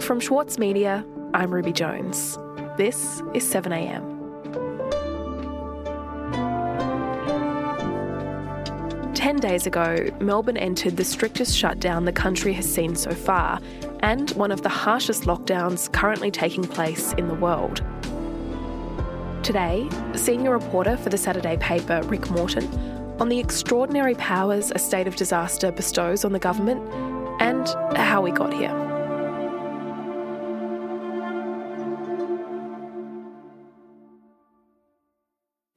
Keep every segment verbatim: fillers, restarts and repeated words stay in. From Schwartz Media, I'm Ruby Jones. This is seven a m. Ten days ago, Melbourne entered the strictest shutdown the country has seen so far, and one of the harshest lockdowns currently taking place in the world. Today, senior reporter for the Saturday paper, Rick Morton, on the extraordinary powers a state of disaster bestows on the government and how we got here.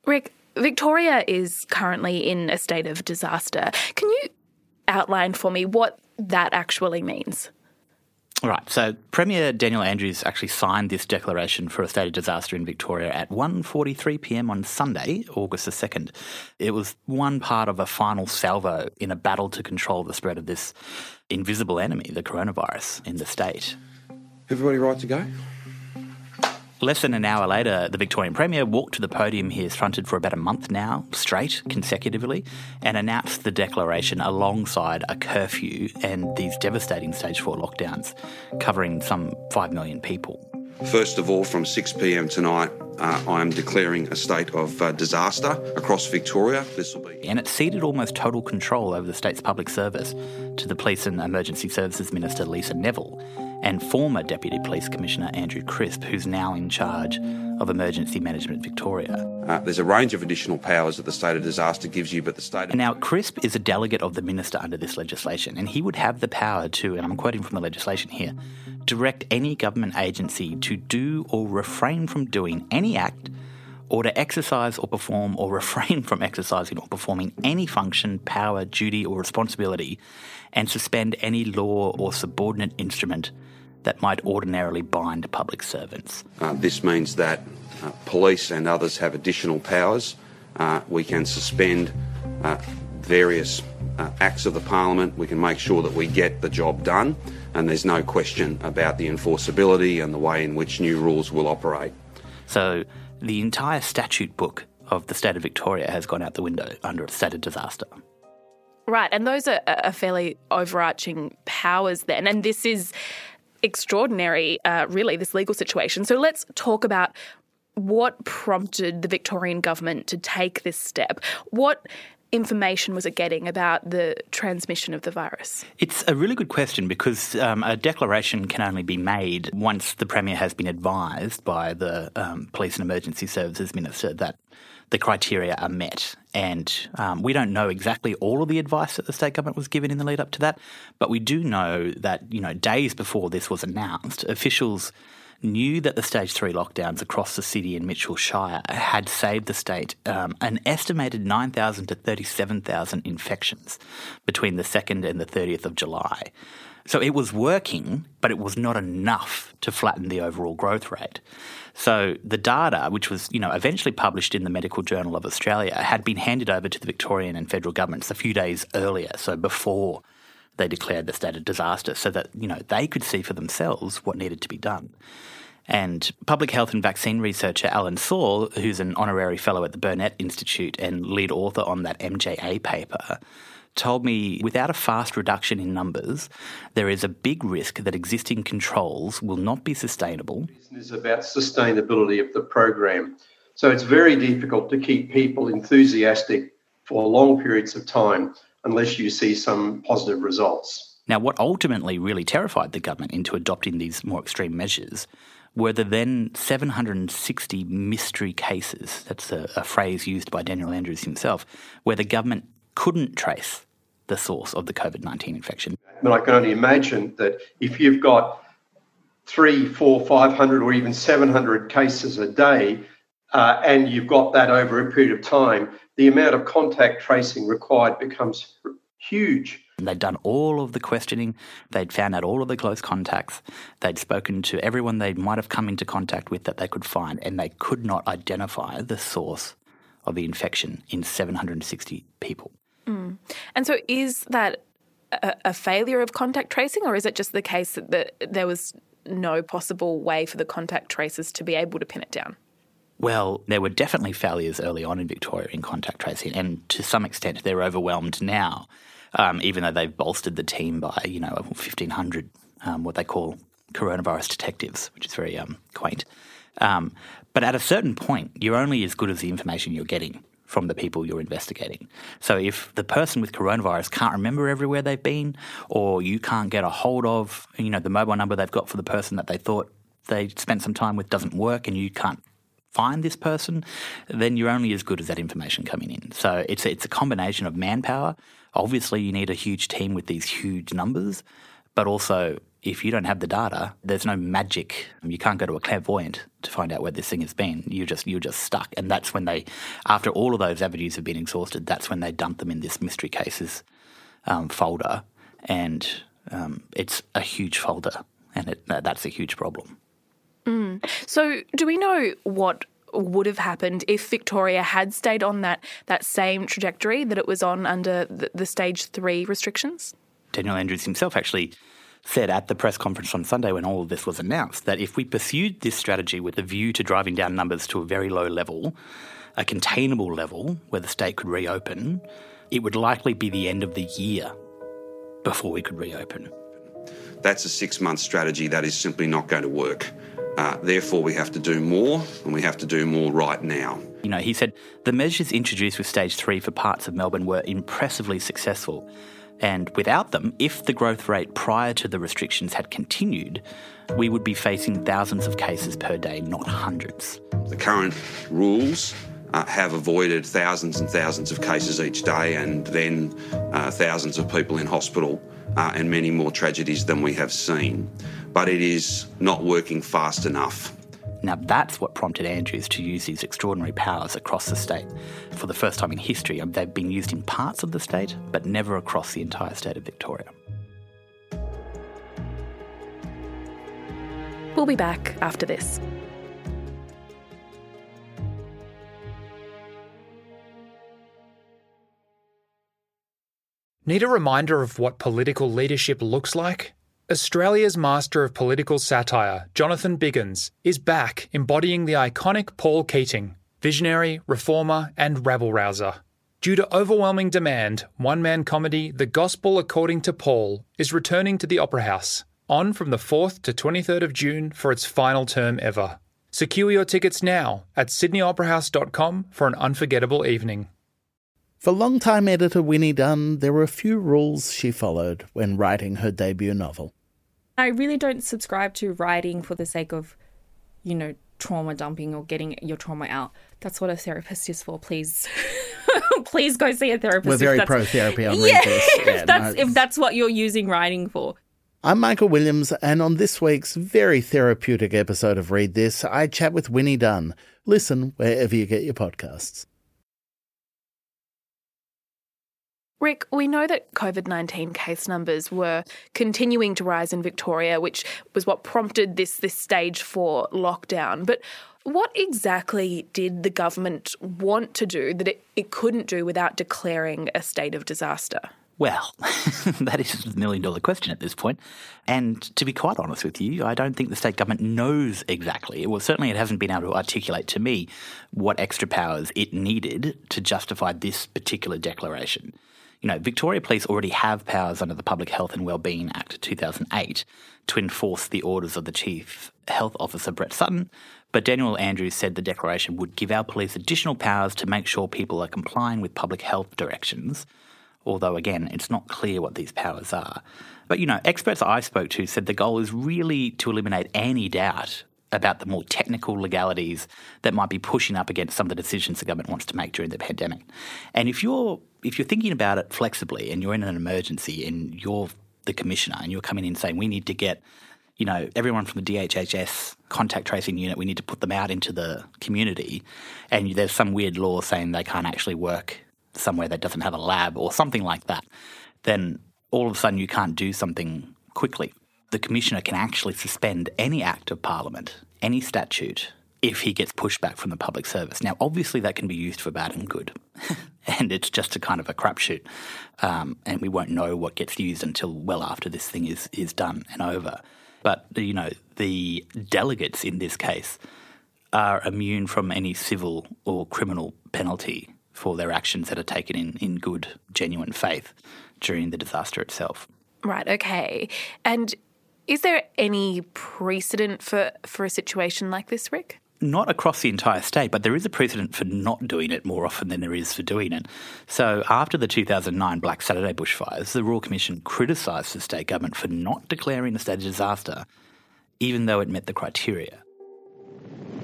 Rick, Victoria is currently in a state of disaster. Can you outline for me what that actually means? All right, so Premier Daniel Andrews actually signed this declaration for a state of disaster in Victoria at one forty-three p m on Sunday, August the second. It was one part of a final salvo in a battle to control the spread of this invisible enemy, the coronavirus, in the state. Everybody right to go? Less than an hour later, the Victorian Premier walked to the podium he has fronted for about a month now, straight, consecutively, and announced the declaration alongside a curfew and these devastating stage four lockdowns, covering some five million people. First of all, from six p m tonight, uh, I am declaring a state of uh, disaster across Victoria. This will be... And it ceded almost total control over the state's public service to the Police and Emergency Services Minister, Lisa Neville, and former Deputy Police Commissioner Andrew Crisp, who's now in charge of Emergency Management Victoria. Uh, there's a range of additional powers that the state of disaster gives you, but the state... Of... And now, Crisp is a delegate of the minister under this legislation, and he would have the power to, and I'm quoting from the legislation here, direct any government agency to do or refrain from doing any act or to exercise or perform or refrain from exercising or performing any function, power, duty or responsibility, and suspend any law or subordinate instrument that might ordinarily bind public servants. Uh, this means that uh, police and others have additional powers. Uh, we can suspend uh, various uh, acts of the parliament. We can make sure that we get the job done, and there's no question about the enforceability and the way in which new rules will operate. So the entire statute book of the state of Victoria has gone out the window under a state of disaster. Right, and those are, are fairly overarching powers then, and this is extraordinary, uh, really, this legal situation. So let's talk about what prompted the Victorian government to take this step. What information was it getting about the transmission of the virus? It's a really good question because um, a declaration can only be made once the Premier has been advised by the um, Police and Emergency Services Minister that the criteria are met. And um, we don't know exactly all of the advice that the state government was given in the lead up to that, but we do know that, you know, days before this was announced, officials knew that the stage three lockdowns across the city in Mitchell Shire had saved the state um, an estimated nine thousand to thirty-seven thousand infections between the second and the thirtieth of July. So it was working, but it was not enough to flatten the overall growth rate. So the data, which was, you know, eventually published in the Medical Journal of Australia, had been handed over to the Victorian and federal governments a few days earlier, so before they declared the state of disaster, so that, you know, they could see for themselves what needed to be done. And public health and vaccine researcher Alan Saul, who's an honorary fellow at the Burnett Institute and lead author on that M J A paper, told me without a fast reduction in numbers, there is a big risk that existing controls will not be sustainable. It's about sustainability of the program. So it's very difficult to keep people enthusiastic for long periods of time unless you see some positive results. Now, what ultimately really terrified the government into adopting these more extreme measures were the then seven hundred sixty mystery cases, that's a, a phrase used by Daniel Andrews himself, where the government couldn't trace the source of the COVID nineteen infection. But I can only imagine that if you've got three, four, five hundred or even seven hundred cases a day, Uh, and you've got that over a period of time, the amount of contact tracing required becomes huge. And they'd done all of the questioning, they'd found out all of the close contacts, they'd spoken to everyone they might have come into contact with that they could find, and they could not identify the source of the infection in seven hundred sixty people. Mm. And so is that a, a failure of contact tracing, or is it just the case that the, there was no possible way for the contact tracers to be able to pin it down? Well, there were definitely failures early on in Victoria in contact tracing, and to some extent they're overwhelmed now, um, even though they've bolstered the team by, you know, fifteen hundred um, what they call coronavirus detectives, which is very um, quaint. Um, but at a certain point, you're only as good as the information you're getting from the people you're investigating. So if the person with coronavirus can't remember everywhere they've been, or you can't get a hold of, you know, the mobile number they've got for the person that they thought they spent some time with doesn't work and you can't find this person, then you're only as good as that information coming in. So it's a, it's a combination of manpower. Obviously, you need a huge team with these huge numbers, but also if you don't have the data, there's no magic. You can't go to a clairvoyant to find out where this thing has been. You're just you're just stuck. And that's when they, after all of those avenues have been exhausted, that's when they dump them in this mystery cases um, folder. And um, it's a huge folder, and it, that's a huge problem. Mm. So do we know what would have happened if Victoria had stayed on that, that same trajectory that it was on under the, the stage three restrictions? Daniel Andrews himself actually said at the press conference on Sunday when all of this was announced that if we pursued this strategy with a view to driving down numbers to a very low level, a containable level where the state could reopen, it would likely be the end of the year before we could reopen. That's a six-month strategy that is simply not going to work. Uh, therefore, we have to do more, and we have to do more right now. You know, he said the measures introduced with stage three for parts of Melbourne were impressively successful. And without them, if the growth rate prior to the restrictions had continued, we would be facing thousands of cases per day, not hundreds. The current rules uh, have avoided thousands and thousands of cases each day and then uh, thousands of people in hospital uh, and many more tragedies than we have seen. But it is not working fast enough. Now, that's what prompted Andrews to use these extraordinary powers across the state. For the first time in history, they've been used in parts of the state, but never across the entire state of Victoria. We'll be back after this. Need a reminder of what political leadership looks like? Australia's master of political satire, Jonathan Biggins, is back embodying the iconic Paul Keating, visionary, reformer and rabble-rouser. Due to overwhelming demand, one-man comedy The Gospel According to Paul is returning to the Opera House, on from the fourth to twenty-third of June for its final term ever. Secure your tickets now at sydney opera house dot com for an unforgettable evening. For longtime editor Winnie Dunn, there were a few rules she followed when writing her debut novel. I really don't subscribe to writing for the sake of, you know, trauma dumping or getting your trauma out. That's what a therapist is for, please. Please go see a therapist. We're very pro-therapy on yeah, Read This. Yeah, if, that's, no, if that's what you're using writing for. I'm Michael Williams, and on this week's very therapeutic episode of Read This, I chat with Winnie Dunn. Listen wherever you get your podcasts. Rick, we know that COVID nineteen case numbers were continuing to rise in Victoria, which was what prompted this, this stage four lockdown. But what exactly did the government want to do that it, it couldn't do without declaring a state of disaster? Well, that is the million-dollar question at this point. And to be quite honest with you, I don't think the state government knows exactly. Well, certainly it hasn't been able to articulate to me what extra powers it needed to justify this particular declaration. You know, Victoria Police already have powers under the Public Health and Wellbeing Act two thousand eight to enforce the orders of the Chief Health Officer, Brett Sutton, but Daniel Andrews said the declaration would give our police additional powers to make sure people are complying with public health directions, although, again, it's not clear what these powers are. But, you know, experts I spoke to said the goal is really to eliminate any doubt about the more technical legalities that might be pushing up against some of the decisions the government wants to make during the pandemic. And if you're if you're thinking about it flexibly and you're in an emergency and you're the commissioner and you're coming in saying we need to get, you know, everyone from the D H H S contact tracing unit, we need to put them out into the community, and there's some weird law saying they can't actually work somewhere that doesn't have a lab or something like that, then all of a sudden you can't do something quickly. The Commissioner can actually suspend any Act of Parliament, any statute, if he gets pushback from the public service. Now, obviously that can be used for bad and good, and it's just a kind of a crapshoot, um, and we won't know what gets used until well after this thing is, is done and over. But, you know, the delegates in this case are immune from any civil or criminal penalty for their actions that are taken in, in good, genuine faith during the disaster itself. Right, okay. And Is there any precedent for, for a situation like this, Rick? Not across the entire state, but there is a precedent for not doing it more often than there is for doing it. So after the two thousand nine Black Saturday bushfires, the Royal Commission criticised the state government for not declaring a state of disaster, even though it met the criteria.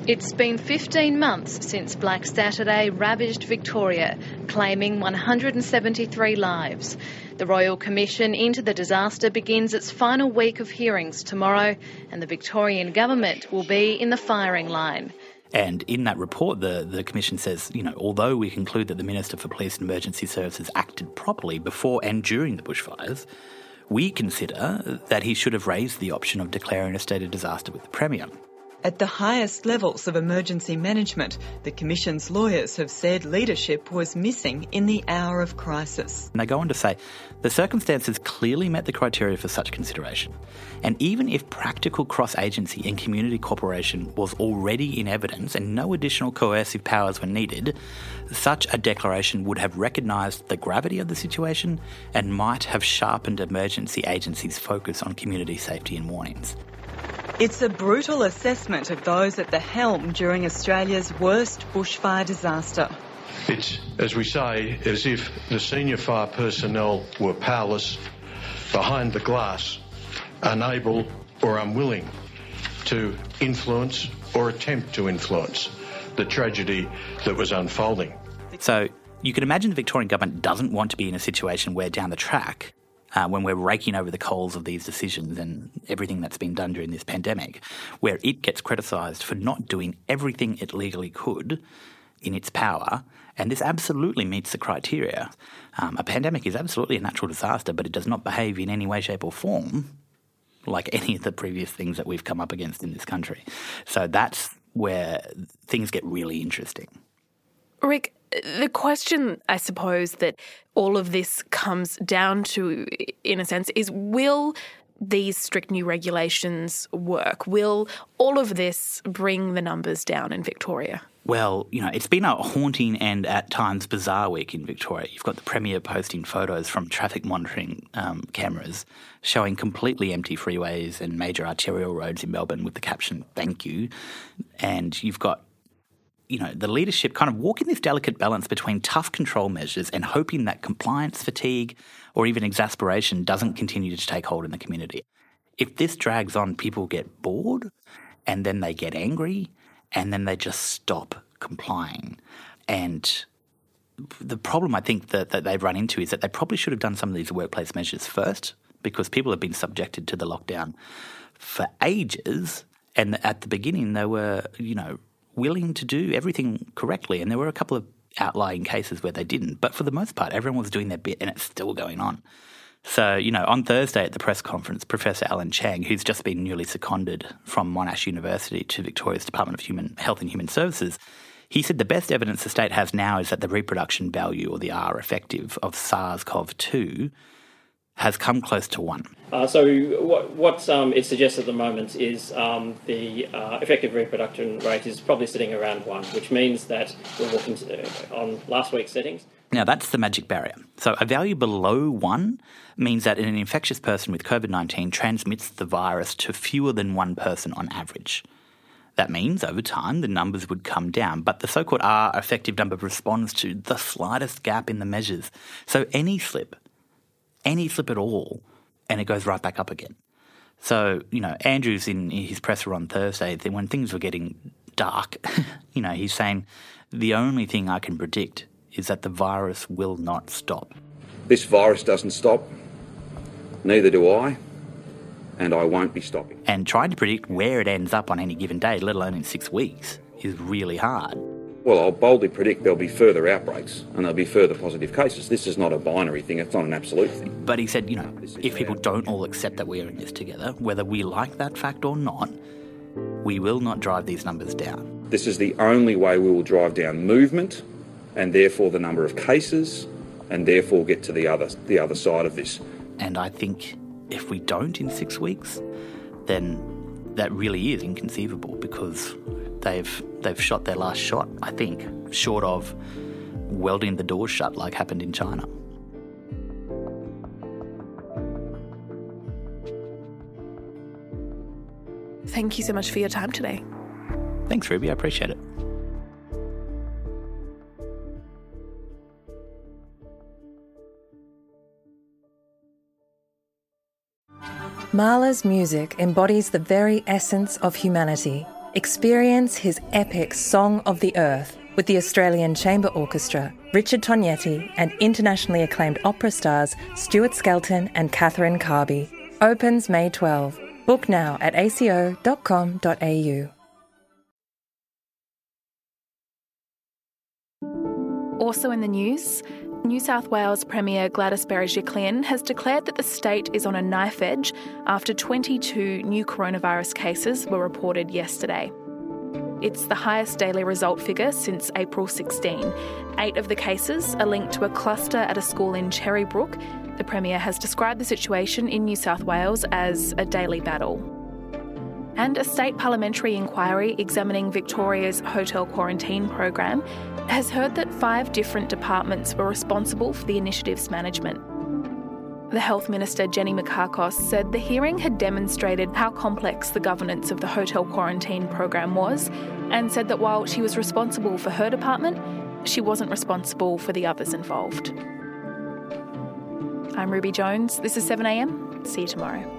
It's been fifteen months since Black Saturday ravaged Victoria, claiming one hundred seventy-three lives. The Royal Commission into the disaster begins its final week of hearings tomorrow, and the Victorian government will be in the firing line. And in that report, the, the Commission says, you know, although we conclude that the Minister for Police and Emergency Services acted properly before and during the bushfires, we consider that he should have raised the option of declaring a state of disaster with the Premier. At the highest levels of emergency management, the Commission's lawyers have said leadership was missing in the hour of crisis. And they go on to say, the circumstances clearly met the criteria for such consideration. And even if practical cross-agency and community cooperation was already in evidence and no additional coercive powers were needed, such a declaration would have recognised the gravity of the situation and might have sharpened emergency agencies' focus on community safety and warnings. It's a brutal assessment of those at the helm during Australia's worst bushfire disaster. It's, as we say, as if the senior fire personnel were powerless, behind the glass, unable or unwilling to influence or attempt to influence the tragedy that was unfolding. So you can imagine the Victorian government doesn't want to be in a situation where down the track, Uh, when we're raking over the coals of these decisions and everything that's been done during this pandemic, where it gets criticised for not doing everything it legally could in its power, and this absolutely meets the criteria. Um, a pandemic is absolutely a natural disaster, but it does not behave in any way, shape or form like any of the previous things that we've come up against in this country. So that's where things get really interesting. Rick, the question, I suppose, that all of this comes down to, in a sense, is will these strict new regulations work? Will all of this bring the numbers down in Victoria? Well, you know, it's been a haunting and at times bizarre week in Victoria. You've got the Premier posting photos from traffic monitoring um, cameras showing completely empty freeways and major arterial roads in Melbourne with the caption, "Thank you." And you've got you know, the leadership kind of walking this delicate balance between tough control measures and hoping that compliance fatigue or even exasperation doesn't continue to take hold in the community. If this drags on, people get bored and then they get angry and then they just stop complying. And the problem I think that, that they've run into is that they probably should have done some of these workplace measures first, because people have been subjected to the lockdown for ages, and at the beginning they were, you know, willing to do everything correctly, and there were a couple of outlying cases where they didn't. But for the most part, everyone was doing their bit, and it's still going on. So, you know, on Thursday at the press conference, Professor Alan Chang, who's just been newly seconded from Monash University to Victoria's Department of Human Health and Human Services, he said the best evidence the state has now is that the reproduction value, or the R effective, of SARS-C o V two has come close to one. Uh, so what, what um, it suggests at the moment is um, the uh, effective reproduction rate is probably sitting around one, which means that we're walking on last week's settings. Now, that's the magic barrier. So a value below one means that an infectious person with COVID nineteen transmits the virus to fewer than one person on average. That means over time the numbers would come down, but the so-called R effective number responds to the slightest gap in the measures. So any slip... any slip at all, and it goes right back up again. So, you know, Andrews in his presser on Thursday, when things were getting dark, you know, he's saying, the only thing I can predict is that the virus will not stop. This virus doesn't stop, neither do I, and I won't be stopping. And trying to predict where it ends up on any given day, let alone in six weeks, is really hard. Well, I'll boldly predict there'll be further outbreaks and there'll be further positive cases. This is not a binary thing. It's not an absolute thing. But he said, you know, if people don't all accept that we are in this together, whether we like that fact or not, we will not drive these numbers down. This is the only way we will drive down movement and therefore the number of cases and therefore get to the other, the other side of this. And I think if we don't in six weeks, then that really is inconceivable, because... They've they've shot their last shot, I think, short of welding the doors shut like happened in China. Thank you so much for your time today. Thanks, Ruby. I appreciate it. Mahler's music embodies the very essence of humanity. Experience his epic Song of the Earth with the Australian Chamber Orchestra, Richard Tognetti and internationally acclaimed opera stars Stuart Skelton and Catherine Carby. Opens May twelfth. Book now at a c o dot com dot a u. Also in the news, New South Wales Premier Gladys Berejiklian has declared that the state is on a knife edge after twenty-two new coronavirus cases were reported yesterday. It's the highest daily result figure since April sixteenth. Eight of the cases are linked to a cluster at a school in Cherrybrook. The Premier has described the situation in New South Wales as a daily battle. And a state parliamentary inquiry examining Victoria's hotel quarantine program has heard that five different departments were responsible for the initiative's management. The Health Minister, Jenny McCarkos, said the hearing had demonstrated how complex the governance of the hotel quarantine program was, and said that while she was responsible for her department, she wasn't responsible for the others involved. I'm Ruby Jones. This is seven a m. See you tomorrow.